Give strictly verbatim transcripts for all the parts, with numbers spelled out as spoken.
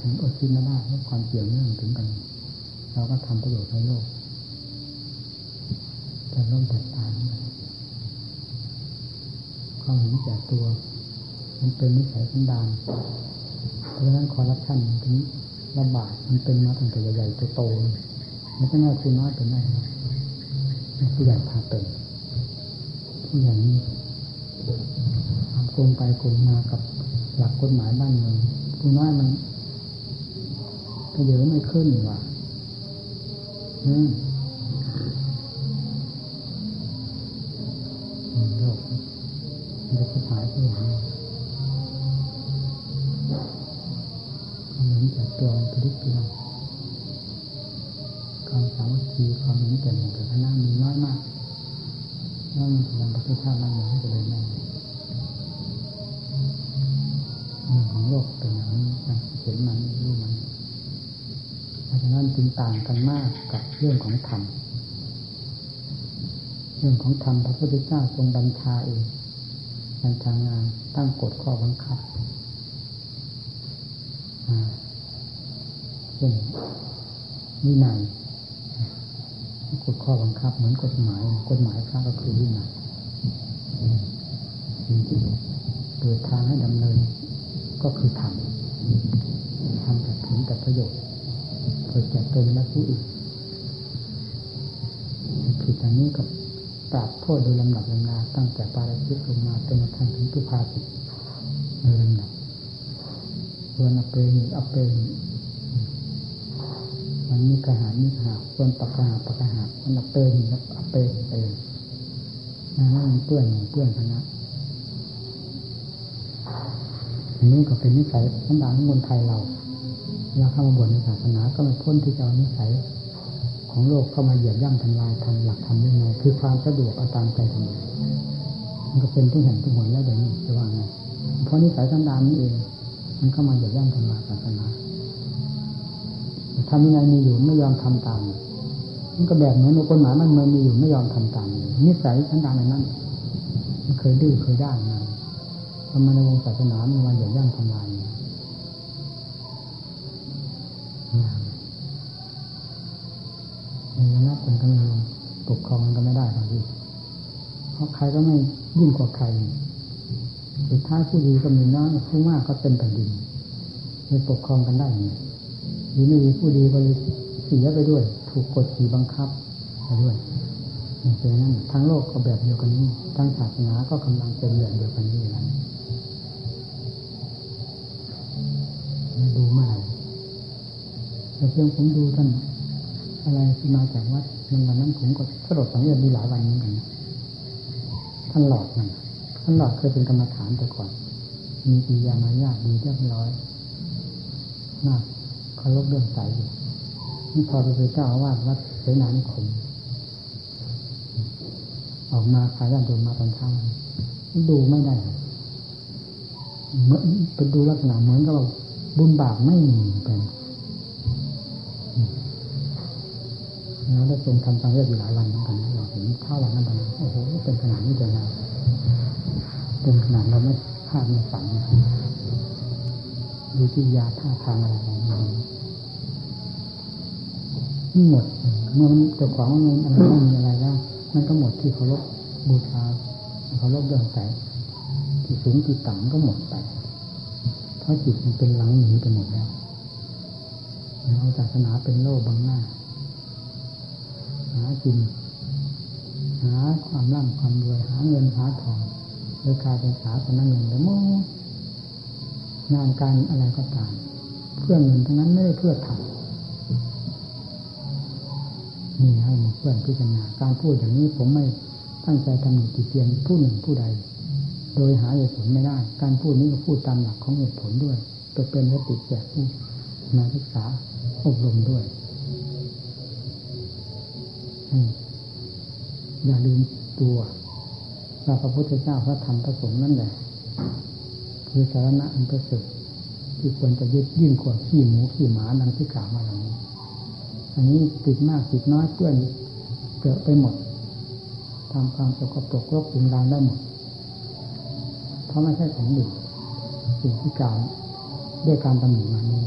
ถึงอดกินไม่ได้เพราะความเกี่ยวเนื่องถึงกันเราก็ทำประโยชน์ให้โลกแต่ร่มแต่ตายความเห็นแก่ตัวมันเป็นนิสัยสันดานเพราะฉะนั้นคอร์รัปชันถึงระบาดมันเป็นมาตั้งแต่ใหญ่ๆโตๆไม่ใช่น้อยคือน้อยเป็นได้ผู้ใหญ่พาเป็นผู้ใหญ่นี้โกงไปโกงมากับหลักกฎหมายบ้านเมืองผู้น้อยมันเยอะไม่ขึ้นว่ะอืมโลกมันจะขายไปอย่างนี้ความเห็นแก่ตัวมันเป็นเรื่องความสามัคคีความเห็นแก่หมู่แต่คณะมีน้อยมากน้อยมันถึงประเทศชาติบ้านเมืองให้เจริญได้เรื่องของโลกเป็นอย่างนี้เห็นมันรู้มันเพราะฉะนั้นจึงต่างกันมากกับเรื่องของธรรมเรื่องของธรรมพระพุทธเจ้าทรงบัญชาเองบัญชางานตั้งกฎข้อบังคับเช่นวินัยกฎข้อบังคับเหมือนกฎหมายกฎหมายพระก็คือวินัยโดยทางให้ดำเนินก็คือธรรมทำแต่ผลแต่ประโยชน์เกิดจากตนและผู้อื่นผิดอันนี้กับปราบโทษโดยลำดับลำดาตั้งแต่ปาราชิกลงมาจนกระทั่งถึงทุพพาติโดยลำดับควรอเปริอเปริมันมีกระหายมีหาควรปะกหาปะกหาควรอเปริและอเปริเองนั่นเปื้อนหนึ่งเปื้อนคณะอันนี้ก็เป็นนิสัยสันดานของคนไทยเราเราเข้ามาบวชในศาสนาก็ไม่พ้นที่จะเอานิสัยของโลกเข้ามาเหยียบย่ำทำลายทำหลักทำวินัยคือความสะดวกเอาตามใจทำมันก็เป็นทุกแห่งทุกหนแล้วเดี๋ยวนี้จะว่าไงเพราะนิสัยสันดานนี้เองมันเข้ามาเหยียบย่ำทำลายศาสนาทำวินัยมีอยู่ไม่ยอมทำตามมันก็แบบเหมือนกฎหมายมันมีอยู่ไม่ยอมทำตามนิสัยสันดานนั้นมันเคยดื้อเคยด้านมาทำมาในวงศาสนามันมาเหยียบย่ำทำลายอย่างนั้นคนก็ไม่ลงปกครองมันก็ไม่ได้ครับพี่เพราะใครก็ไม่ยิ่งกว่าใครสุดท้ายผู้ดีก็มีน้อยผู้มากก็เต็มแผ่นดินมันปกครองกันได้อย่างนี้หรือไม่มีผู้ดีก็เลยเสียไปด้วยถูกกดขี่บังคับไปด้วยอย่างเช่นนั้นทั้งโลกก็แบบเดียวกันนี้ทั้งศาสนาก็กำลังเป็นแบบเดียวกันนี้แล้วดูมาแต่เพียงผมดูท่านอะไรที่มาจากวัดมันวันนั้นผมก็สลดสังเวชดีหลายวันเหมือนกันท่านหลอดมันท่านหลอดเคยเป็นกรรมฐานแต่ก่อนมีปิยามายาดีเรียบร้อยน่าเคารพเรื่องใสอยู่นี่พอไปเป็นเจ้าอาวาสวัดเสนานิคมออกมาขายยันโดนมาตอนเช้าดูไม่ได้เหมือนไปดูลักษณะเหมือนกับบุญบาปไม่มีเป็นเราได้ทรงทำสังเวชอยู่หลายวันเหมือนกันเราเห็นข้าวหลังนั้นโอ้โหเป็นขนาดนี้เลยนะเป็นขนาดเราไม่คาดไม่ฝันดูที่ยาท่าทางอะไรของมันหมดเมื่อมันเจ้าของมันอะไรไม่มีอะไรแล้วมันก็หมดที่เคารพบูชาเคารพเรื่องใสที่สูงที่ต่ำก็หมดไปเพราะจิตมันเป็นหลังหนีไปหมดแล้วเอาศาสนาเป็นโลกบังหน้าหากินหาความร่ำความรวยหาเงินหาทองโดยการเป็นสาธารณเงินแต่เมื่องานการอะไรก็ตามเพื่อเงินทั้งนั้นไม่ได้เพื่อทำนี่ให้เพื่อนพิจารณาการพูดอย่างนี้ผมไม่ตั้งใจทำหนึ่งกี่เพียงผู้หนึ่งผู้ใดโดยหาเหตุผลไม่ได้การพูดนี้ก็พูดตามหลักของเหตุผลด้วยตัวเป็นและติดแจกผู้มาศึกษาอบรมด้วยอย่าลืมตัวว่าพระพุทธเจ้าพระธรรมพระสงฆ์นั่นแหละคือสาระอันประเสริฐที่ควรจะยึดยิ่งกว่าขี้หมูขี้หมาดังที่กล่าวมาหลังนี้อันนี้ติดมากติดน้อยเพื่อนเกลือไปหมดทำความสกปรกรบกวนร้านได้หมดเพราะไม่ใช่ของดีสิ่งที่กล่าว ด้วยการตำหนิมานี้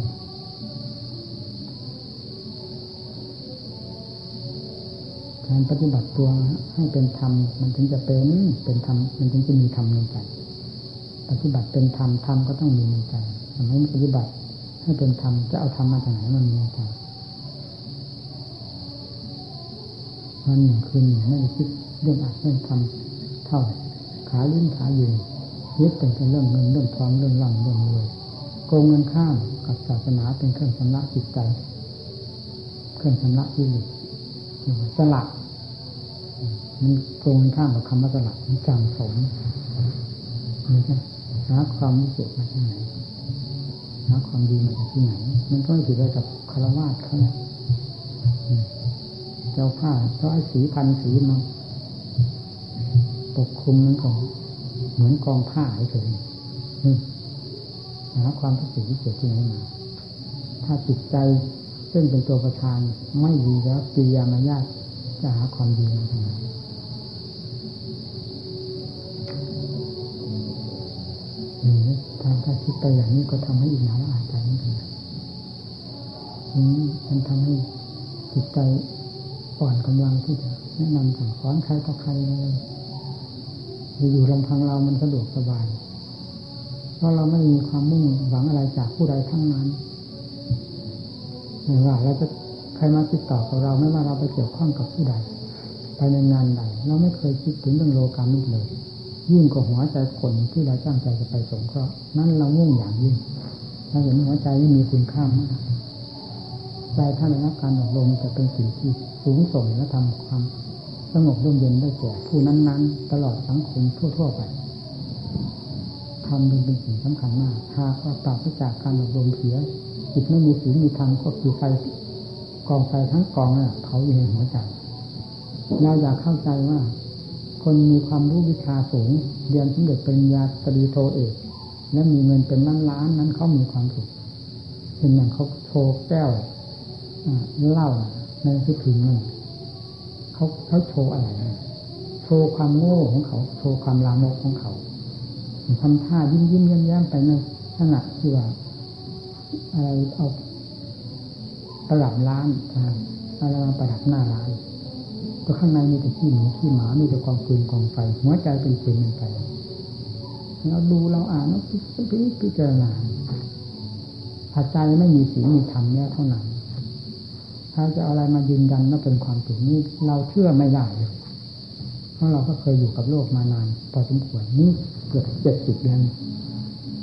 การปฏิบัติตัวให้เป็นธรรมมันถึงจะเป็นเป็นธรรมมันถึงจะมีธรรมในใจปฏิบัติเป็นธรรมธรรมก็ต้องมีในใจทำให้ปฏิบัติให้เป็นธรรมจะเอาธรรมมาจากไหนมันมีในใจวันหนึ่งคืนหนึ่งไม่ได้คิดเรื่องอัดเรื่องทำเท่าขาลื่นขาเย็นยึดเป็นเรื่องเงินเรื่องทองเรื่องร่ำเรื่องรวยโกงเงินข้ามกับศาสนาเป็นเครื่องชำระจิตใจเครื่องชำระที่หลุดสลักมันโกงเงินข้ามกับคำว่าสลักมันจังสมนี่ค่ะหาความวิเศษมาจากไหนหาความดีมาจากที่ไหนมันก็ถือได้กับคารวะเขาเนี่ยเจ้าผ้าร้อยสีพันสีมาปกคลุมนั้นก็เหมือนกองผ้าเฉยๆหาความพิเศษพิเศษที่ไหนมาถ้าจิตใจซึ่งเป็นตัวประธานไม่ดีแล้วปิยามายาจะหาความดีมาจากไหนถ้าคิดไปอย่างนี้ก็ทำให้อีกหนาละอายใจนิดหนึ่งนี้มันทำให้จิตใจอ่อนกำลังที่จะแนะนำสั่งสอนใครต่อใครเลยอยู่ลำพังเรามันสะดวกสบายเพราะเราไม่มีความมุ่งหวังอะไรจากผู้ใดทั้งนั้นไม่ว่าเราจะใครมาติดต่อกับเราไม่ว่าเราไปเกี่ยวข้องกับผู้ใดไปในงานใดเราไม่เคยคิดถึงเรื่องโลกาภินิจเลยยิ่งกว่าหัวใจคนที่เราตั้งใจจะไปสงเคราะห์นั่นเรามุ่งอย่างยิ่งเราเห็นหัวใจที่มีคุณค่ามากใจท่านในนักการอบรมจะเป็นสิ่งที่สูงส่งและทำความสงบร่มเย็นได้แก่ผู้นั้นๆตลอดสังคมทั่วๆไปทำเป็นสิ่งสำคัญมากหากว่าปราศจากการอบรมเสียจิตไม่มีศีลมีธรรมก็คือไฟกองไฟทั้งกองน่ะเผาอยู่ในหัวใจเราอยากเข้าใจว่าคนมีความรู้วิชาสูงเรียนสำเร็จปริญญาตรีโทเอกและมีเงินเป็นล้านๆนั้นเขามีความสุขเป็นอย่างเขาโชว์แก้วเหล้าในที่ถึงนั่นเขาเขาโชว์อะไรโชว์ความโง่ของเขาโชว์ความลามกของเขาทำท่ายิ้มยิ้มแย้มๆไปในขณะที่ว่าอะไรเอาประดับร้านอะไรมาประดับหน้าร้านตัวข้างในมีแต่ขี้หมูขี้หมามีแต่กองฟืนกองไฟหัวใจเป็นฟืนเป็นไฟเราดูเราอ่านเราพิพิพิจารณาถ้าใจไม่มีศีลมีธรรมเนี่ยเท่านั้นถ้าจะเอาอะไรมายืนยันว่าเป็นความถูกนี้เราเชื่อไม่ได้เลยเพราะเราก็เคยอยู่กับโลกมานานพอสมควรนี่เกือบเจ็ดสิบเดือน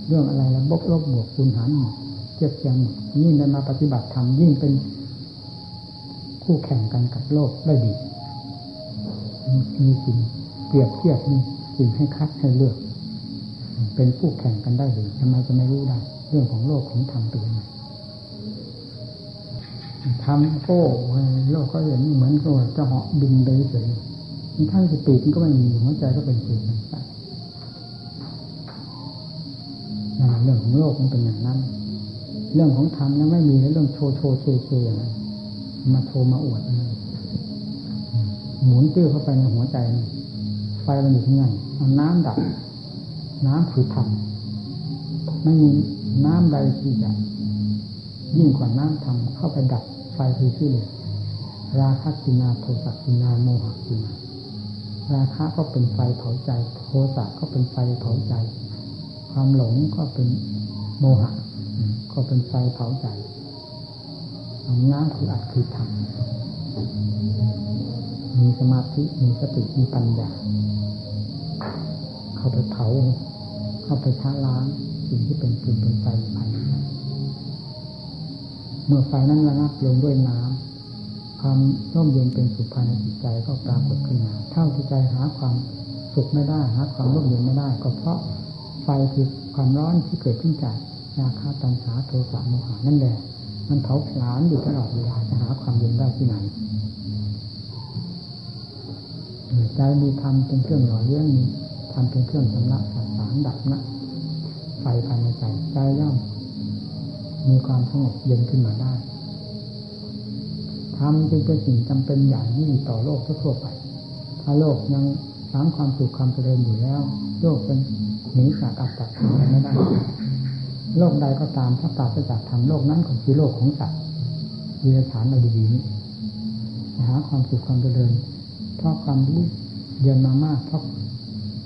เรื่องอะไรแล้วบกลบบวกคูณหารหมดเจ็บยังหมดยิ่งได้มาปฏิบัติธรรมยิ่งเป็นคู่แข่งกันกับโลกได้ดีมีสิ่งเปรียบเทียบมีสิ่งให้คัดให้เลือกเป็นคู่แข่งกันได้เลยทำไมจะไม่รู้ได้เรื่องของโลกของธรรมเป็นยังไงทำโก้โลกก็เห็นเหมือนกับจะเหาะบินไปเฉยมีทั้งสติมันก็ไม่มีหัวใจก็เป็นสิ่งนั้นไปเรื่องของโลกมันเป็นอย่างนั้นเรื่องของธรรมนั้นไม่มีแล้วเรื่องโชว์โชว์เชยเชยอะไรมาโชว์มาอวดอะไรหมุนตื้อเข้าไปในหัวใจไฟมันอยู่ที่นั่นเอาน้ำดับน้ำคือธรรมไม่มีน้ำใดที่จะยิ่งกว่าน้ำธรรมเข้าไปดับไฟคือที่เลยราคะกินาโทสะกินาโมหะกินาราคะก็เป็นไฟเผาใจโทสะก็เป็นไฟเผาใจความหลงก็เป็นโมหะก็เป็นไฟเผาใจน้ำคืออัดคือธรรมมีสมาธิมีสติมีปัญญาเข้าไปเผาเข้าไปชะล้างสิ่งที่เป็นปืนเป็นไฟไปเมื่อไฟนั้นระงับลงด้วยน้ำความร่มเย็นเป็นสุขภายในจิตใจก็ปรากฏขึ้นมาเท่าที่ใจหาความสุขไม่ได้หาความร่มเย็นไม่ได้ก็เพราะไฟคือความร้อนที่เกิดขึ้นจากราคะตัณหาโทสะโมหะนั่นแหละมันเผาผลาญอยู่ตลอดเวลาจะหาความเย็นได้ที่ไหนใจมีธรรมเป็นเครื่องหล่อเลี้ยงมีธรรมเป็นเครื่องชำระสังขารดับนะไฟภายในใจใจย่อมมีความสงบเย็นขึ้นมาได้ธรรมจึงเป็นสิ่งจำเป็นอย่างยิ่งต่อโลกทั่วไปถ้าโลกยังสร้างความสุขความเจริญอยู่แล้วโลกเป็นหนีจากอัตตาไม่ได้ โลกใดก็ตามถ้าปราศจากธรรมโลกนั้นก็คือโลกของสัตว์มีฐานเราดีๆนี้หาความสุขความเจริญเพราะความรู้เรียนมามากเพราะ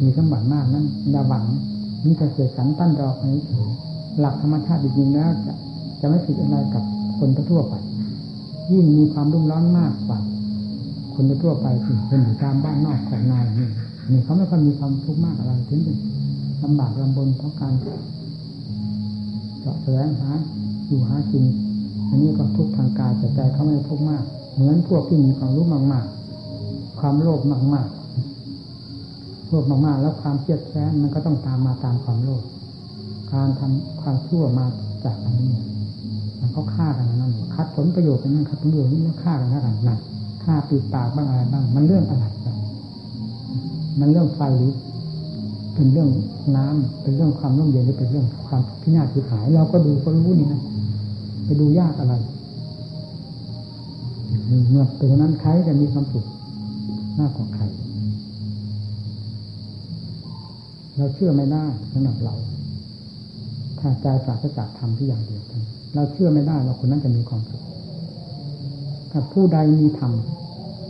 มีสมบัติมากนั้นอย่าหวังนี่จะเกิดสันตั้นรอไปถึงหลักธรรมชาติจริงๆแล้วจะจะไม่ผิดอะไรกับคนทั่วไปยิ่งมีความรุ่มร้อนมากกว่าคนทั่วไปคือคนอยู่ตามบ้านนอกของนายนี่นี่เขาไม่ค่อยมีความทุกข์มากอะไรถึงจะลำบากลำบนเพราะการเจาะแสวงหาอยู่หากินอันนี้ก็ทุกข์ทางกายแต่ใจเขาไม่ทุกข์มากเหมือนพวกที่มีความรู้มากๆความโลภมากๆโลภมากๆแล้วความเครียดแค้นมันก็ต้องตามมาตามความโลภการทำความชั่วมาจากอันนี้มันก็ฆ่ากันนั่นคัดผลประโยชน์กันนั่นคัดผลประโยชน์นี่แล้วฆ่ากันนั่นนั่นฆ่าปิดปากบ้างอะไรบ้างมันเรื่องอะไรกันมันเรื่องไฟหรือเป็นเรื่องน้ำเป็นเรื่องความร่มเย็นหรือเป็นเรื่องความพินาศที่หายเราก็ดูก็รู้นี่นะไปดูยากอะไรเมื่อเป็นนั้นใครจะมีความสุขมากกว่าใครเราเชื่อไม่ได้สำหรับเราถ้าใจปราศจากธรรมที่อย่างเดียวกันเราเชื่อไม่ได้ว่าคนนั้นจะมีความสุขถ้าผู้ใดมีธรรม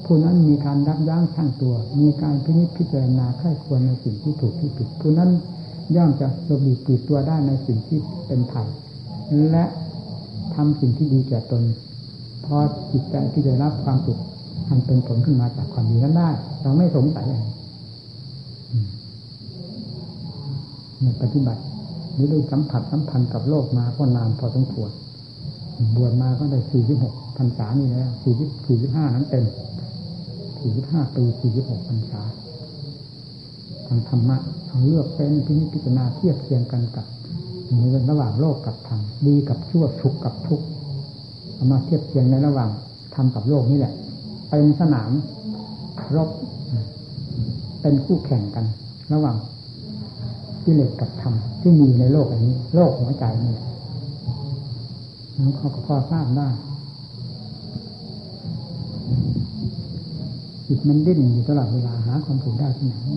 ผู้นั้นมีการรับยั้งชั่งตัวมีการพินิจพิจารณาไข้ควรในสิ่งที่ถูกที่ผิดผู้นั้นย่อมจะหลบหลีกปีกตัวได้ในสิ่งที่เป็นธรรมและทำสิ่งที่ดีแก่ตนพอจิตใจที่ได้รับความสุขอันเป็นผลขึ้นมาจากความดีนั้นได้เราไม่สงสัยเลยในปฏิบัติหรือได้สัมผัสสัมพันธ์กับโลกมาก็นานพอสมควรบวชมาก็ได้สี่สิบหกพรรษานี่แล้วสี่สิบสี่สิบห้านั้นเต็มสี่สิบห้าปีสี่สิบหกพรรษาทางธรรมะเอาเลือกเป็นพิจารณาเทียบเทียงกันกับระหว่างโลกกับธรรมดีกับชั่วสุขกับทุกข์เอามาเทียบเทียงในระหว่างธรรมกับโลกนี่แหละเป็นสนามรบเป็นคู่แข่งกันระหว่างกิเลสกับธรรมที่มีอยู่ในโลกอันนี้โลกหัวใจนี่แหละน้องเขาก็พอทราบได้จิตมันดิ้นอยู่ตลอดเวลาหาความสุขได้ที่ไหนนี่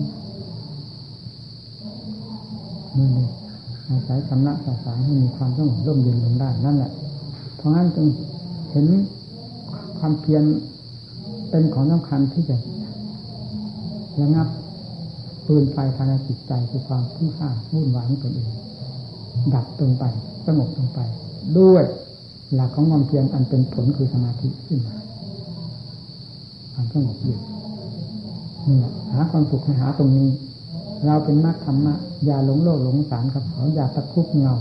เลยอาศัยธรรมะสายให้มีความสงบร่มเย็นลงได้นั่นแหละเพราะงั้นจึงเห็นความเพียรเป็นของสำคัญที่จะระงับปืนไฟภายในจิตใจคือความพุ่งข้าวุ่นวายของตนเองดับลงไปสงบลงไปด้วยหลักของความเพียรอันเป็นผลคือสมาธิขึ้นมาความสงบเย็นนี่แหละหาความสุขหาตรงนี้เราเป็นนักธรรมะอย่าหลงโลกหลงสารกับเขาอย่าตะคุบเงา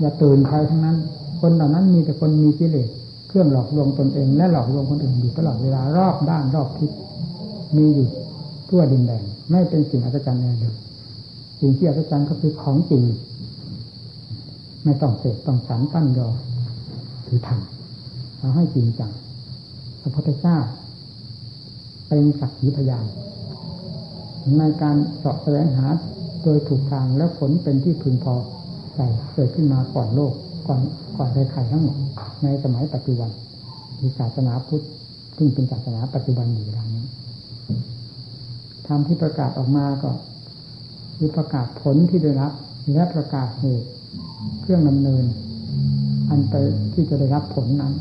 อย่าตื่นใครทั้งนั้นคนเหล่านั้นมีแต่คนมีกิเลสเครื่องหลอกลวงตนเองและหลอกลวงคนอื่นอยู่ตลอดเวลารอบด้านรอบทิศมีอยู่ทั่วดินแดนไม่เป็นสิ่งอัศจรรย์อะไรเลยสิ่งที่อัศจรรย์ก็คือของจริงไม่ต้องเสกต้องสรรตั้นยอถือธรรมเอาให้จริงจังพระพุทธเจ้าเป็นสักขีพยานในการเสาะแสวงหาโดยถูกทางและผลเป็นที่พึงพอใจเกิดขึ้นมาก่อนโลกก่อนก่อนใครๆทั้งหมดในสมัยปัจจุบันมีศาสนาพุทธซึ่งเป็นศาสนาปัจจุบันอยู่อย่างนี้ธรรมที่ประกาศออกมาก็มีประกาศผลที่ได้รับและประกาศเหตุเครื่องดำเนินอันไปที่จะได้รับผลนั้น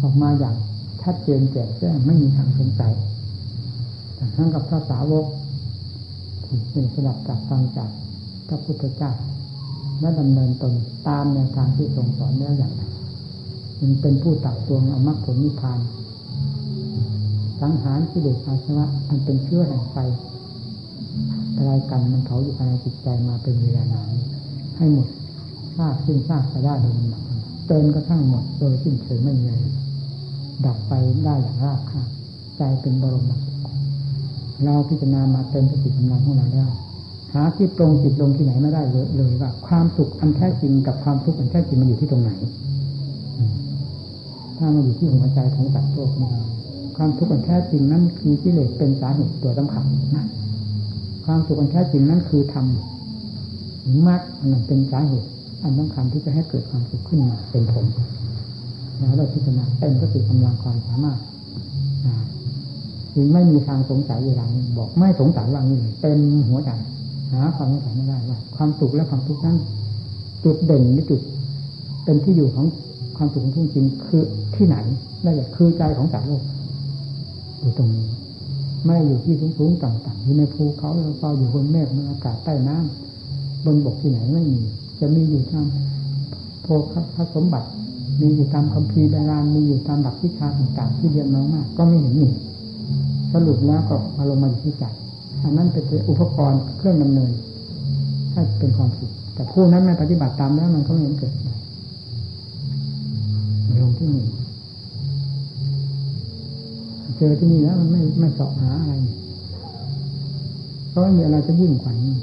ออกมาอย่างชัดเจนแจ่มแจ้งไม่มีทางสงสัยทั้งกับพระสาวกเป็นสลับจากฟังจากพระพุทธเจ้าและดำเนินตนตามแนวทางที่ทรงสอนแล้วอย่างนั้นมันเป็นผู้ตักตวงเอามรรคผลนิพพานสังหารกิเลสอาสวะอันเป็นเชื้อแห่งไฟอะไรกันมันเผาอยู่ภายในจิตใจมาเป็นเวลานานให้หมดซากสิ้นซากไปได้โดยลำดับเติมกระทั่งหมดโดยสิ้นเชิงไม่มีอะไรดับไฟได้อย่างราบคาบใจเป็นบรมสุขเราพิจารณามาเต็มสติกำลังของเราแล้วหาที่ตรงจิตลงที่ไหนไม่ได้เลยว่าความสุขอันแท้จริงกับความทุกข์อันแท้จริงมันอยู่ที่ตรงไหนถ้ามันอยู่ที่หัวใจของสัตว์โลกนี้ความทุกข์อันแท้จริงนั้นคือกิเลสเป็นสาเหตุตัวสำคัญนะความสุขอันแท้จริงนั้นคือธรรมมรรคอันนั้นเป็นสาเหตุอันสำคัญที่จะให้เกิดความสุขขึ้นมาเป็นผลแล้วเราพิจารณาเต็มสติกำลังความสามารถจึงไม่มีทางสงสัยเวลานี้บอกไม่สงสัยว่านี่เป็นหัวใจหาความสงสัยไม่ได้ว่าความสุขและความทุกข์นั้น จุดเด่นหรือจุดเป็นที่อยู่ของความสุขของทุกจริงคือที่ไหนนั่นแหละคือใจของสัตว์โลกอยู่ตรงนี้ไม่อยู่ที่สูงๆต่ำๆอยู่ในภูเขาแล้วก็อยู่บนเมฆบนอากาศใต้น้ำบนบกที่ไหนไม่มีจะมีอยู่ตามโพธิพัสสมบัติมีอยู่ตามคัมภีร์โบราณมีอยู่ตามหลักวิชาต่างๆที่เรียนน้อยมากก็ไม่เห็นมีสรุปแล้วก็มาลงมาอยู่ที่ใจอันนั้นเป็นอุปกรณ์เครื่องดำเนินถ้าเป็นความสุขแต่ผู้นั้นไม่ปฏิบัติตามแล้วมันก็ไม่เห็นเกิดลงที่นี่เจอที่นี่แล้วมันไม่ไม่เสาะหาอะไรเพราะไม่มีอะไรจะยิ่งกว่านี้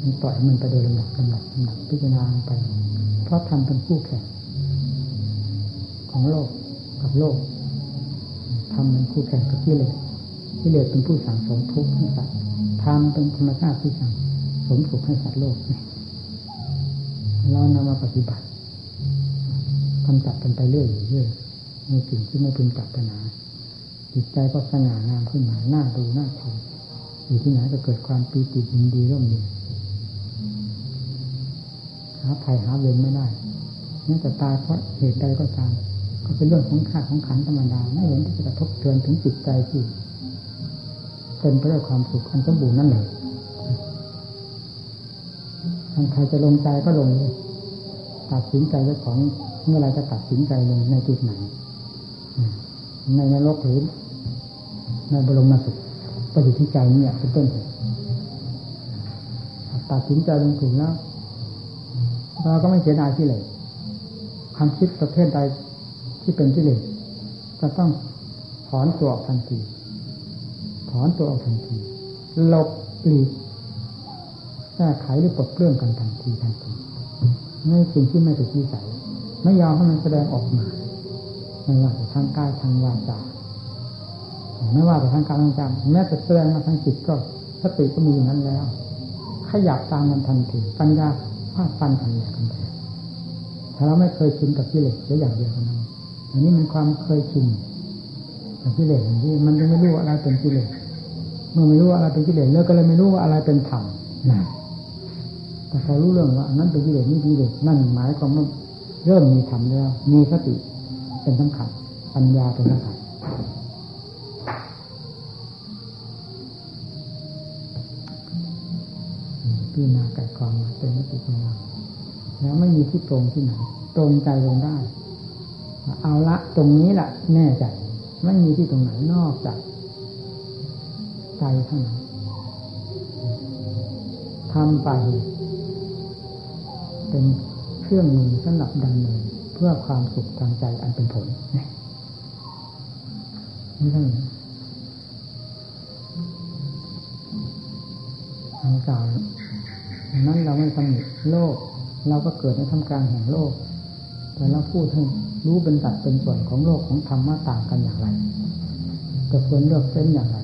มันปล่อยมันไปโดยลำดับลำดับลำดับพิจารณาไปเพราะทำเป็นคู่แข่งของโลกกับโลกทำเป็นคู่แข่งกับกิเลสกิเลสเป็นผู้สั่งสมทุกข์ให้สัตว์ทำเป็นธรรมชาติที่สั่งสมสุขให้สัตว์โลกเรานำมาปฏิบัติทำจับกันไปเรื่อยเรื่อยในสิ่งที่ไม่พึงปรารถนาจิตใจก็สง่างามขึ้นมาหน้าดูหน้าชมอยู่ที่ไหนจะเกิดความปีติยินดีร่มเย็นหาภัยหาเวรไม่ได้แม้แต่ตายเพราะเหตุใดก็ตามก็เป็นเรื่องของข้าของขันธรรมดาไม่เห็นที่จะกระทบเตือนถึงจิตใจที่เป็นไปด้วยความสุขอันสมบูรณ์นั่นแหละใครจะลงใจก็ลงเลยตัดสินใจเรื่องของเมื่อไรจะตัดสินใจลงในจุดไหนในนรกหรือในบรมสุขก็อยู่ที่ใจเนี่ยเป็นต้นเหตุตัดสินใจลงถูกแล้วเราก็ไม่เสียดายที่เลยความคิดประเภทใดที่เป็นที่เลยจะต้องถอนตัวออกทันทีถอนตัวออกทันทีหลบหลีกแก้ไขหรือปลดเปลื้องกันทันทีทันทีไม่สิ่งที่ไม่ถูกวิสัยไม่ยอมให้มันแสดงออกมาไม่ว่าแต่ทางกายทางวาจาไม่ว่าแต่ทางกายทางวาจาแม้แต่แสดงมาทางจิตก็สติก็มีอย่างนั้นแล้วขยับตามกันทันทีปัญญาฟาดฟันกันแย่กันเลยถ้าเราไม่เคยชินกับกิเลสหรืออย่างเดียวนั้นอันนี้มันความเคยชินกับกิเลสอย่างนี้มันยังไม่รู้อะไรเป็นกิเลสเมื่อไม่รู้อะไรเป็นกิเลสแล้วก็เลยไม่รู้ว่าอะไรเป็นธรรมนะแต่เรารู้เรื่องว่าอันนั้นเป็นกิเลสนี่กิเลสนั่นหมายความว่าเริ่มมีธรรมแล้วมีสติเป็นสำคัญปัญญาเป็นสำคัญพี่นาไก่กองมาเป็นสติปัญญาแล้วไม่มีที่ตรงที่ไหนตรงใจลงได้เอาละตรงนี้แหละแน่ใจไม่มีที่ตรงไหนนอกจากใจเท่านั้นทำไปเป็นเครื่องมือสำหรับดำเนินเพื่อความสุขทางใจอันเป็นผลนี่ท่านทางกายนั้นเราไม่สำนึกโลกเราก็เกิดในท่ามกลางแห่งโลกแต่เราพูดให้รู้เป็นตัดเป็นส่วนของโลกของธรรมะต่างกันอย่างไรจะควรเลือกเส้นอย่างไร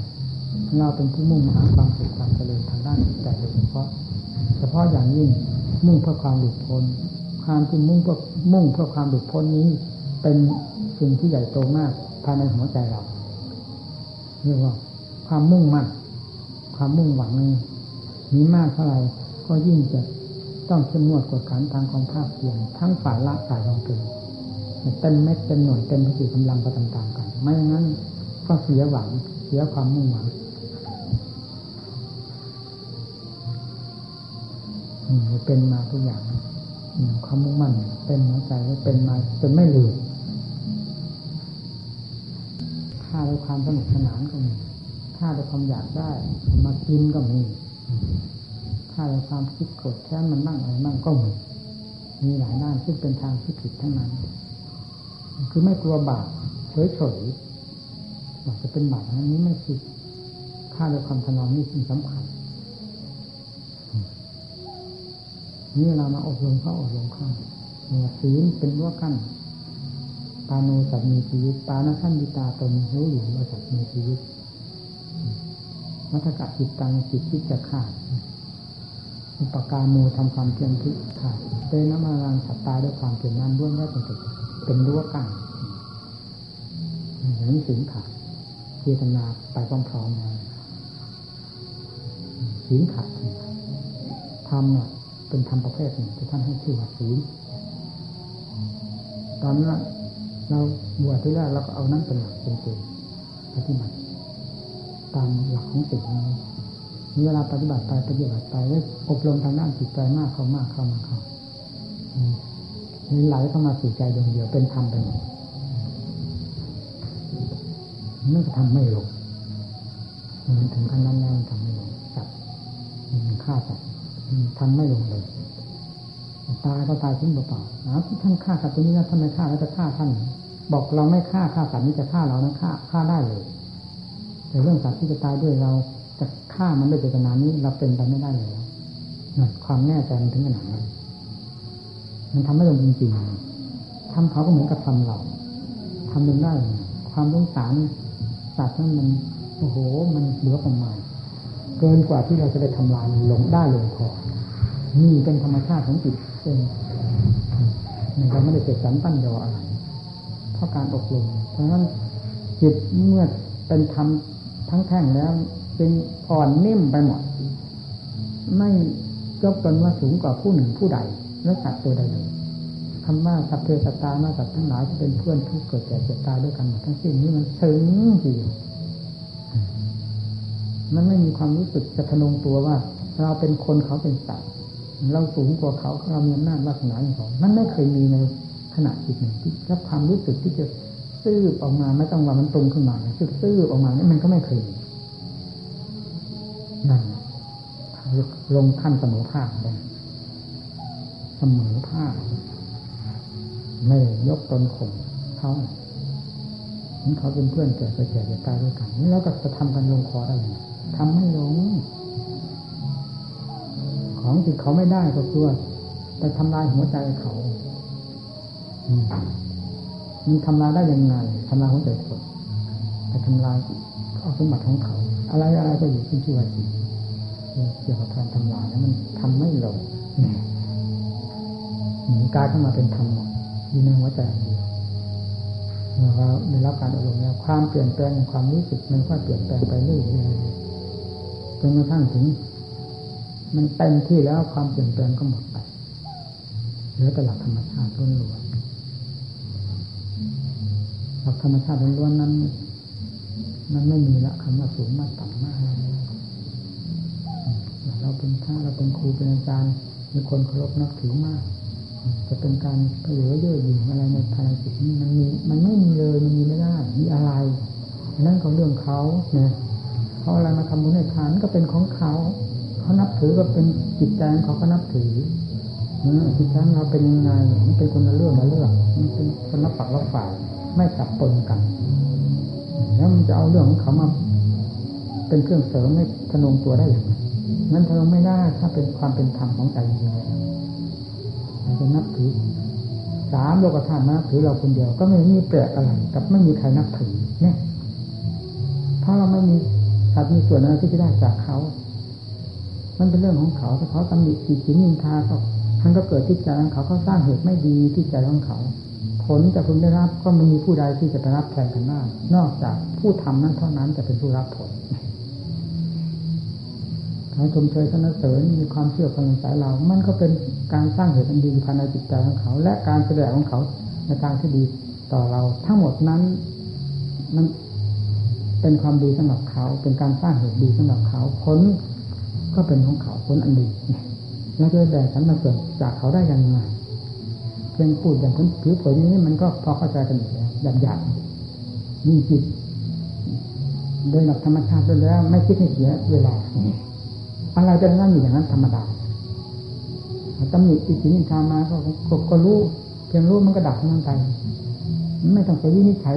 เราเป็นผู้มุ่งหาความสุขความเจริญทางด้านจิตใจโดยเฉพาะเฉพาะอย่างยิ่งมุ่งเพื่อความหลุดพ้นความที่มุ่งเพื่อมุ่งเพื่อความหลุดพ้นนี้เป็นสิ่งที่ใหญ่โตมากภายในหัวใจเราเรียกว่าความมุ่งมั่นความมุ่งหวังนี้มีมากเท่าไหร่ก็ยิ่งจะต้องเข้มงวดกวดขันทางความภาคเพียรทั้งฝ่ายละฝ่ายรองเป็นเต็มเม็ดเต็มหน่วยเต็มพลังกำลังไปต่างๆกันไม่งั้นก็เสียหวังเสียความมุ่งหวังเป็นมาทุกอย่างความมุ่งมั่นเต็มหัวใจแล้วเป็นมาจนไม่ลืมฆ่าด้วยความสนุกสนานก็มีฆ่าด้วยความอยากได้มากินก็มีฆ่าด้วยความคิดโกรธแค้นมันนั่งอะไรนั่งก็มีมีหลายด้านซึ่งเป็นทางที่ผิดทั้งนั้นคือไม่กลัวบาปเฉยเฉยบาปจะเป็นบาปอันนี้ไม่ผิดฆ่าด้วยความถนอมนี่สิ่งสำคัญนี่เรามาอบรมเข้าอบรมเข้าศีลเป็นรั้วกั้นปาโนสัตว์มีชีวิตปานะท่านดิตาตนรู้อยู่ว่าสัตว์มีชีวิตมัทธกะจิตตังจิตที่จะขาดอุปการโมทำความเพียรที่ขาดเตนะมารังสัตตาด้วยความเพียรนั้นด้วยได้เป็นจุดเป็นรั้วกั้นอย่างนี้ศีลขาดเจตนาไปพร้อมๆกันศีลขาดท รมเนี่ยเป็นธรรมประเภทหนึ่งที่ท่านให้ชื่อว่าศีลตอนนั้นเราบวชที่แรกเราก็เอานั้นเป็นหลักเป็นเกณฑ์ปฏิบัติตามหลักของศีลมีเวลาปฏิบัติไปปฏิบัติไปได้อบรมทางด้านจิตใจมากเข้ามากเข้ามาเข้ามีไหลเข้ามาสู่ใจดวงเดียวเป็นธรรมไปหมดนั่นก็ทำไม่ลงมันถึงขั้นนั้นแล้วทำไม่ลงจับมันฆ่าจับทำไม่ลงเลยตายก็ตายทิ้งเปล่าๆนะที่ท่านฆ่าสัตว์ตัวนี้นะท่านไม่ฆ่าแล้วจะฆ่าท่านบอกเราไม่ฆ่าฆ่าสัตว์นี้จะฆ่าเรานั้นฆ่าฆ่าได้เลยแต่เรื่องสัตว์ที่จะตายด้วยเราจะฆ่ามันด้วยเจตนานี้เราเป็นไปไม่ได้เลยนั่นความแน่ใจมันถึงขนาดนั้นมันทำไม่ลงจริงๆทำเขาก็เหมือนกับทำเราทำลงได้ความสงสารสัตว์นั้นมันโอ้โหมันเหลือประมาณเกินกว่าที่เราจะได้ทำลายหลงได้ลงคอนี่เป็นธรรมชาติของจิตเองเราไม่ได้เสกสรรตั้นยออะไรเพราะการอบรมเพราะฉะนั้นจิตเมื่อเป็นธรรมทั้งแท่งแล้วเป็นอ่อนนิ่มไปหมดไม่ยกตนว่าสูงกว่าผู้หนึ่งผู้ใดและสัตว์ตัวใดเลยธรรมะสัพเพสัตตามาสัตว์ทั้งหลายที่เป็นเพื่อนทุกข์เกิดแก่เจ็บตายด้วยกันหมดทั้งสิ้นนี้มันถึงจริงมันไม่มีความรู้สึกจะทะนงตัวว่าเราเป็นคนเขาเป็นสัตว์เราสูงกว่าเขาเรามีอำนาจวาสนาอย่างเขามันไม่เคยมีในขณะจิตหนึ่งที่รับความรู้สึกที่จะตื้อออกมาไม่ต้องว่ามันตรงขึ้นมาซึ่งตื้อออกมานี่มันก็ไม่เคยมีนั่นลงขั้นเสมอภาคเลยเสมอภาคไม่ยกตนข่มเขานี่เขาเป็นเพื่อนเกิดไปเกิดไปตายด้วยกันนี่แล้วก็จะทำกันลงคอได้ยังทำไม่ลงของจิตเขาไม่ได้ก็คือว่าไปทำลายหัวใจเขามันทำลายได้ยังไงทำลายหัวใจคนไปทำลายเอาสมบัติของเขาอะไรอะไรก็อยู่ที่ชื่อว่าจิตเกี่ยวกับการทำลายนั้นมันทำไม่ลงกลายเข้ามาเป็นธรรมอยู่ในหัวใจเมื่อเราได้รับการอบรมแล้วความเปลี่ยนแปลงความรู้สึกมันก็เปลี่ยนแปลงไปเรื่อยๆจนกระทั่งถึงมันเต็มที่แล้วความเปลี่ยนแปลงก็หมดไปเหลือแต่หลักธรรมชาติล้วนๆหลักธรรมชาติล้วนๆนั้นมันไม่มีละคำว่าสูงมากต่ำมากเราเป็นพระเราเป็นครูเป็นอาจารย์มีคนเคารพนับถือมากจะเป็นการเผยเยอะอยู่อะไรในภายในจิตมันมีมันไม่มีเลยมันมีไม่ได้มีอะไรนั่นก็เรื่องเขาเนี่ยเขาอะไรมาทำบุญให้ทานก็เป็นของเขาเขานับถือก็เป็นจิตใจของเขาก็นับถือจิตใจเราเป็นยังไงมันเป็นคนละเรื่องละเรื่องมันเป็นคนละฝักละฝ่ายไม่จับปนกันแล้วมันจะเอาเรื่องของเขามาเป็นเครื่องเสริมให้ทะนงตัวได้อย่างไรนั้นทะนงไม่ได้ถ้าเป็นความเป็นธรรมของใจจริงเราจะนับถือสามโลกธาตุนับถือเราคนเดียวก็ไม่มีแปลกอะไรกับไม่มีใครนับถือเนี่ยเพราะเราไม่มีสัตว์มีส่วนอะไรที่จะได้จากเขามันเป็นเรื่องของเขาถ้าเขาตำหนิขีดขีดนินทาก็มันก็เกิดที่ใจของเขาเขาสร้างเหตุไม่ดีที่ใจของเขาผลจะพึงได้รับก็ไม่มีผู้ใดที่จะไปรับแทนกันได้นอกจากผู้ทำนั้นเท่านั้นจะเป็นผู้รับผลเขาชมเชยสรรเสริญมีความเชื่อความสายเรามันก็เป็นการสร้างเหตุอันดีภายในจิตใจของเขาและการแสดงของเขาในทางที่ดีต่อเราทั้งหมดนั้นมันเป็นความดีสำหรับเขาเป็นการสร้างเหตุดีสำหรับเขาผลก็เป็นของเขาผลอันดีแล้วจะแบ่งสรรเสริญจากเขาได้ยังไงเพียงพูดอย่างนั้นผิวเผินนี้มันก็พอเข้าใจกันอยู่แล้วหยาบๆมีจิตโดยหลักธรรมชาติแล้วไม่คิดให้เสียเวลาอะไรจะนั่นอยู่อย่างนั้นธรรมดาตำหนิติจินิทามาก็ก็รู้เพียงรู้มันก็ดับมันไปไม่ต้องไปวินิจฉัย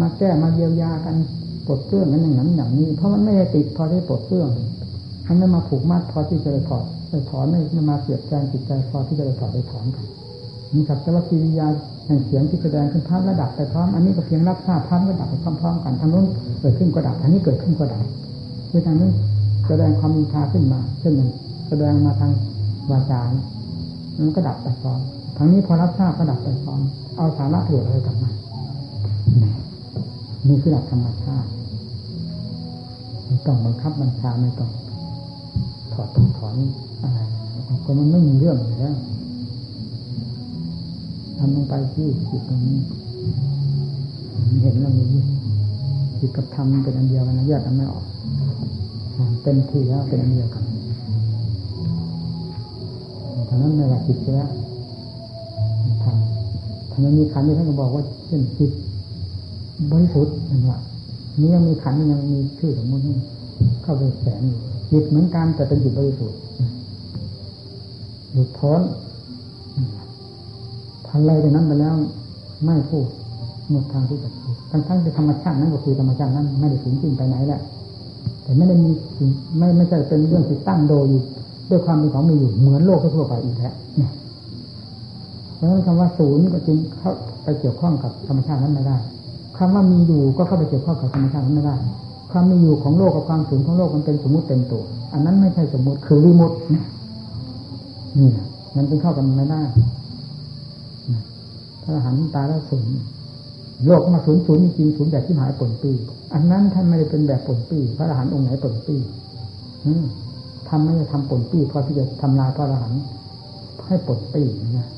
มาแก้มาเยียวยากันปลดเปลื้องกันอย่างนั้นอย่างนี้เพราะมันไม่ได้ติดพอได้ปลดเปลื้องให้มันมาผูกมัดพอที่จะได้ถอดได้ถอนไม่มาเสียบแทงจิตใจพอที่จะได้ถอดได้ถอนกันนี่ครับแต่ว่ากิริยาแห่งเสียงที่แสดงขึ้นภาพระดับไปพร้อมอันนี้ก็เพียงรับทราบภาพระดับไปพร้อมๆกันทางโน้นเกิดขึ้นก็ดับทางนี้เกิดขึ้นก็ดับด้วยทางนั้นแสดงความมีค่าขึ้นมาเช่นหนึ่งแสดงมาทางวาจานั้นก็ดับไปซ้อนทั้งนี้พอรับทราบก็ดับไปซ้อนเอาสาระประโยชน์อะไรกลับมานี่คือหลักธรรมชาติไม่ต้องบังคับบัญชาไม่ต้องถอดถอนอะไร ก็มันไม่มีเรื่องอยู่แล้วทำลงไปที่จิตตรงนี้เห็นแล้วมีจิตกับธรรมเป็นอันเดียวกันนะแยกกันไม่ออกเต็มที่แล้วเป็นอันเดียวกันเพราะนั้นในหลักจิตแล้วธรรมทำไมมีขันธ์ที่ท่านบอกว่าเช่นจิตบริสุทธิ์นั่นแหละนี่ยังมีขันธ์ยังมีชื่อสมมติเข้าไปแฝงอยู่จิตเหมือนกันแต่เป็นจิตบริสุทธิ์หลุดพ้นทำอะไรในนั้นไปแล้วไม่พูดหมดทางที่จะพูดทั้งๆที่ธรรมชาตินั้นก็คือธรรมชาตินั้นไม่ได้สูงขึ้นไปไหนแหละแต่ไม่ได้มีไม่ไม่ใช่เป็นเรื่องที่ตั้งโดยด้วยความเป็นของมีอยู่เหมือนโลกทั่วไปอีกแล้วเพราะฉะนั้นคำว่าศูนย์ก็จึงเข้าไปเกี่ยวข้องกับธรรมชาตินั้นไม่ได้คำว่ามีอยู่ก็เข้าไปเกี่ยวข้องกับธรรมชาตินั้นไม่ได้ความมีอยู่ของโลกกับความสูงของโลกมันเป็นสมมุติเต็มตัวอันนั้นไม่ใช่สมมุติคือวิมุตตินี่มันจึงเข้ากันไม่ได้ถ้าหันตาแล้วศูนย์โลกมาศูนย์ศูนย์จริงศูนย์แบบที่หายปนปีอันนั้นท่านไม่ได้เป็นแบบปนปีพระอรหันต์องค์ไหนปนปีทำไม่ได้ทำปนปีเพราะที่จะทำลายพระอรหันต์ให้ปนปีนะ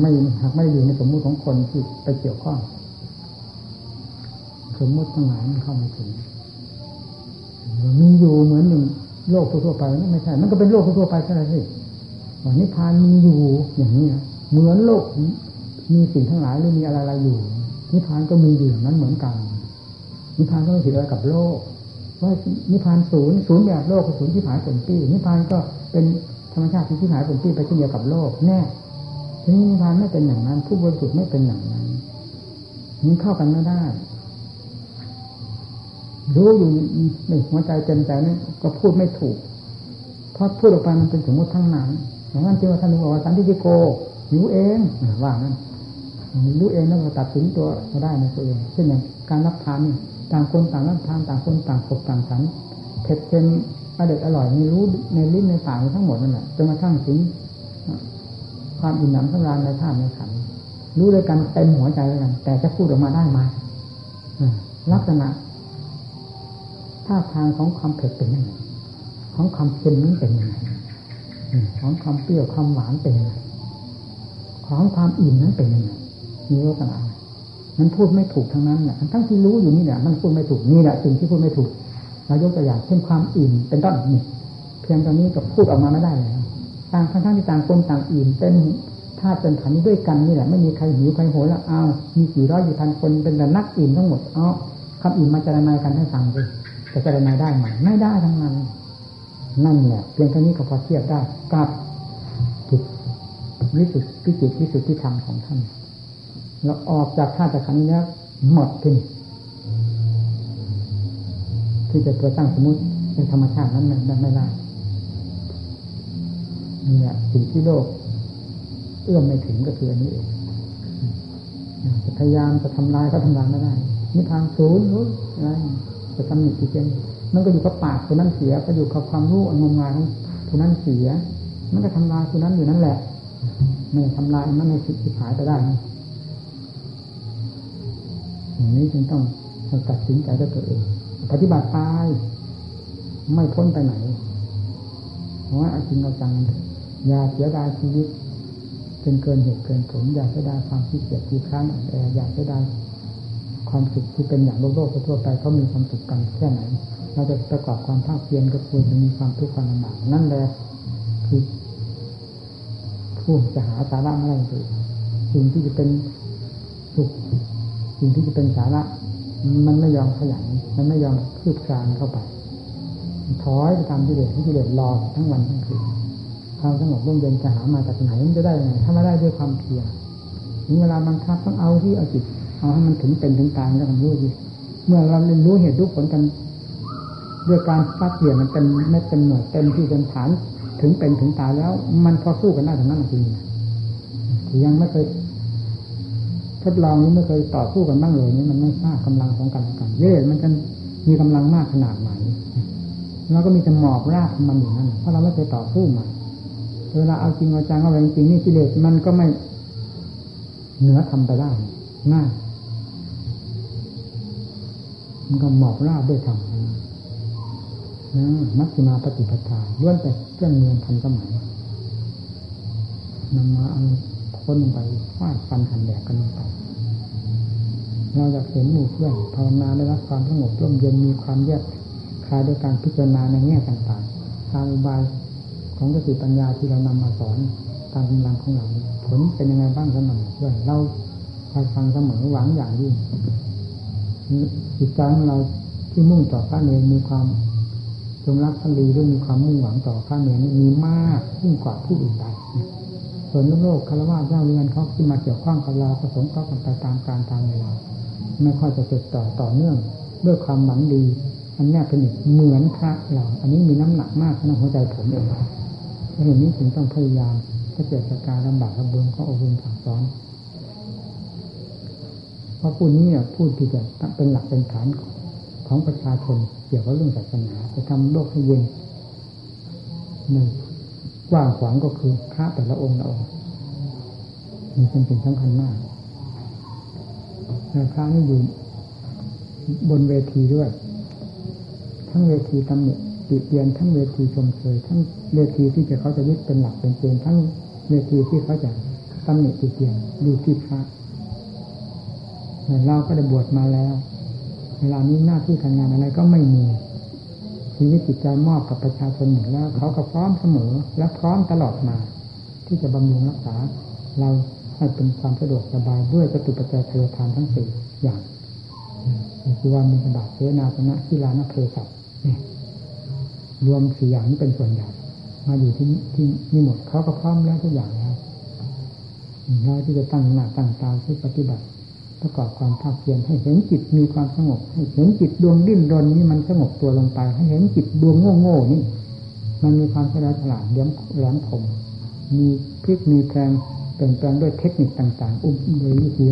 ไม่หากไม่อยู่ในสมมุติของคนที่ไปเกี่ยวข้องสมมุติทั้งหลายมันเข้ามาถึงมีอยู่เหมือนหนึ่งโลกทั่วไปไม่ใช่มันก็เป็นโลกทั่วไปใช่ไหมสิว่านิพพานมีอยู่อย่างนี้นะเหมือนโลกมีสิ่งทั้งหลายหรือมีอะไรๆอยู่นิพพานก็มีอยู่อย่างนั้นเหมือนกันนิพพานก็ไม่ผิดอะไรกับโลกว่านิพพานศูนย์ศูนย์แบบโลกกับศูนย์ที่หายเป็นปี้นิพพานก็เป็นธรรมชาติที่หายเป็นปี้ไปเช่นเดียวกับโลกแน่ทีนี้นิพพานไม่เป็นอย่างนั้นผู้บริสุทธิ์ไม่เป็นอย่างนั้นมันเข้ากันไม่ได้รู้อยู่ในหัวใจเต็มใจนั้นก็พูดไม่ถูกเพราะพูดออกไปมันเป็นสมมติทั้งนั้นอย่างนั้นที่ว่าท่านนึกว่าสันติโกรู้เองว่างั้นรู้เองแล้วก็ตัดสินตัวก็ได้ในตัวเองเช่นอย่างการรับทานต่างคนต่างรับทานต่างคนต่างขบต่างฉันเผ็ดเค็มอร่อยอร่อยมีรู้ในลิ้นในปากทั้งหมดนั่นแหละจนกระทั่งถึงความอิ่มหนำสำราญในธาตุในขันธ์รู้ด้วยกันเต็มหัวใจแล้วกันแต่จะพูดออกมาได้ไหมลักษณะท่าทางของความเผ็ดเป็นยังไงของความเค็มนั้นเป็นยังไงของความเปรี้ยวความหวานเป็นยังไงของความอิ่มนั้นเป็นยังไงมีลักษณะมันพูดไม่ถูกทั้งนั้นน่ะทั้งที่รู้อยู่นี่แหละมันพูดไม่ถูกนี่แหละสิ่งที่พูดไม่ถูกเรายกตัวอย่างเช่นความอิ่มเป็นต้นนี่เพียงตอนนี้ก็พูดออกมาไม่ได้แล้วต่างทั้งที่ต่างคนต่างอิ่มเป็นธาตุเป็นขันธ์ด้วยกันนี่แหละไม่มีใครหิวใครโหยละเอามีกี่ร้อยกี่พันคนเป็นแต่นักอิ่มทั้งหมดเอาคำอิ่มมาเจรนายกันให้ฟังดิจะเจรนายได้ไหมไม่ได้ทั้งนั้นนั่นแหละเพียงเท่านี้ก็พอเทียบได้กับวิสุทธิจิตวิสุทธิธรรมของท่านเราออกจากธาตุขันธ์แล้วหมดทิ้งที่จะตัวตั้งสมมุติในธรรมชาตินั้นนั้นไม่ได้นี่แหละสิ่งที่โลกเอื้อมไม่ถึงก็คืออันนี้เองจะพยายามจะทำลายก็ทำลายไม่ได้นิพพานศูนย์รู้อะไรจะทำหนึ่งที่เช่นมันก็อยู่กับปากคนนั้นเสียก็อยู่กับความรู้งมงายคนนั้นเสียมันก็ทำลายคนนั้นอยู่นั่นแหละไม่ทำลายมันไม่สิบหายไปได้อย่างนี้จึงต้องตัดสินใจด้วยตัวเองปฏิบัติตายไม่พ้นไปไหนเพราะว่าอาชีพเราจังอย่าเสียดายชีวิตจนเกินเหตุเกินผลอย่าเสียดายความขี้เกียจขี้ค้านแต่อย่าเสียดายความสุขที่เป็นอย่างโลกโลกทั่วไปเขามีความสุขกันแค่ไหนเราจะประกอบความภาคเพียรก็ควรจะมีความทุกข์ความลำบากนั่นแหละคือผู้จะหาสาระไม่ได้เลยสิ่งที่จะเป็นสุขสิ่งที่จะเป็นสาระมันไม่ยอมขยันมันไม่ยอมคืบคลานเข้าไปถอยไปตามที่เดือดที่เดือดรอทั้งวันทั้งคืนความสงบร่มเย็นจะหามาจากไหนมันจะได้ไงถ้าไม่ได้ด้วยความเพียรถึงเวลาบังคับต้องเอาที่เอาจิตเอาให้มันถึงเป็นถึงตายแล้วมันรู้ดีเมื่อเราเรียนรู้เหตุรู้ผลกันด้วยการฟาดเปลี่ยนมันเป็นไม่เป็นหน่วยเต็มที่เต็มฐานถึงเป็นถึงตายแล้วมันพอสู้กันได้ทั้งนั้นจริงๆยังไม่เคยทดลองนี้ไม่เคยต่อสู้กันบ้างเลยนี่มันไม่ทราบกำลังของกันและกันเยอะมันจะมีกำลังมากขนาดไหนแล้วก็มีแต่หมอบราบมันอยู่นั่นเพราะเราไม่เคยต่อสู้มาเวลาเอาจริงเอาจังเอาอะไรจริงนี่กิเลสมันก็ไม่เหนือทำไปได้ง่ายมันก็หมอบราบด้วยธรรม มัชฌิมาปฏิปทาล้วนแต่เครื่องมือทันสมัยนำมาเอาคนไปฟาดฟันหันแดกกันลงไปเราอยากเห็นหมู่เพื่อนภาวนาได้รับความสงบร่มเย็นมีความแยกคลายด้วยการพิจารณาในแง่ต่างๆตามอุบายของสติปัญญาที่เรานำมาสอนตามกำลังของเราผลเป็นยังไงบ้างสำหรับเพื่อนเราคอยฟังเสมอหวังอย่างยิ่งจิตใจของเราที่มุ่งต่อพระเนรมีความจงรักภักดีด้วยมีความมุ่งหวังต่อพระเนรมีมากยิ่งกว่าผู้อื่นใดส่วนโลกคารวะเจ้าเรือนเขาที่มาเกี่ยวข้องกับเราผสมเข้ากันไปตามการตามเวลาไม่ค่อยจะติดต่อต่อเนื่องด้วยความหวังดีอันนี้เป็นอีกเหมือนพระเราอันนี้มีน้ำหนักมากในหัวใจผมเองเรื่องนี้ถึงต้องพยายามถ้าเกิดจากการลำบากลำบนก็อบรมสั่งสอนเพราะพูดนี้เนี่ยพูดที่จะเป็นหลักเป็นฐานของประชาชนเกี่ยวกับเรื่องศาสนาจะทำโลกให้เย็นหนึ่งกว้างขวางก็คือพระแต่ละองค์ละองค์มีเป็นสิ่งสำคัญมากพระนี่อยู่บนเวทีด้วยทั้งเวทีตำหนิติเตียนทั้งเวทีชมเชยทั้งเวทีที่จะเขาจะยึดเป็นหลักเป็นเกณฑ์ทั้งเวทีที่เขาจะตำหนิติเตียนดูที่พระเราก็ได้บวชมาแล้วเวลานี้หน้าที่การงานอะไรก็ไม่มีชีวิตจิตใจมอบกับประชาชนหมดแล้วเขาก็พร้อมเสมอและพร้อมตลอดมาที่จะบำรุงรักษาเราให้เป็นความสะดวกสบายด้วยจตุปัจจัยทายทานทั้งสี่อย่างคือว่ามีกระดาษเสนาสนะที่ลานเพศัพท์นี่รวมสี่อย่างนี้เป็นส่วนใหญ่มาอยู่ที่ที่นี่หมดเขาก็พร้อมแล้วทุกอย่างแล้วเราที่จะตั้งหน้าตั้งตาที่ปฏิบัติประกอบความภาคเพียรให้เห็นจิตมีความสงบให้เห็นจิตดวงดิ้นรนนี้มันสงบตัวลงไปให้เห็นจิตดวงโง่ๆนี่มันมีความฉลาดฉลาดเลี้ยงแหลมคมมีพลิกมีแปลงเปลี่ยนแปลงด้วยเทคนิคต่างๆอุ้มโดยวิธี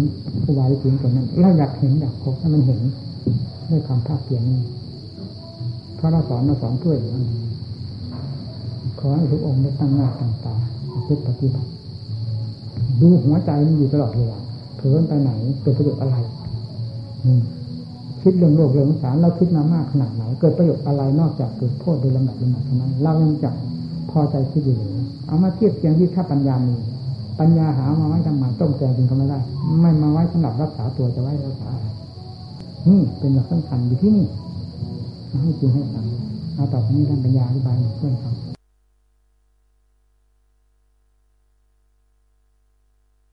อุบายวิธีตัวนั้นเราอยากเห็นอยากพบให้มันเห็นด้วยความภาคเพียรนี้เพราะเราสอนเราสอนด้วยขอให้ทุกองค์ได้ตั้งหน้าตั้งตาปฏิบัติดูหัวใจมันอยู่ตลอดเวลาเกิดไปไหนเป็นประโยชน์อะไรคิดเรื่องโลกเรื่องสารเราคิดมามากขนาดไหนเกิดประโยชน์อะไรนอกจากเกิดโทษโดยลำดับลำดับเท่านั้นเรายังจะพอใจคิดอยู่หรือเอามาเทียบเทียงที่ถ้าปัญญามีปัญญาหามาไว้ทำหมันต้มแกงกินก็ไม่ได้ไม่มาไว้สำหรับรักษาตัวจะไว้รักษาอะไรนี่เป็นหลักสำคัญอยู่ที่นี่ให้จริงให้สังเอาต่อไปนี้ท่านปัญญาอธิบายเพื่อนฟัง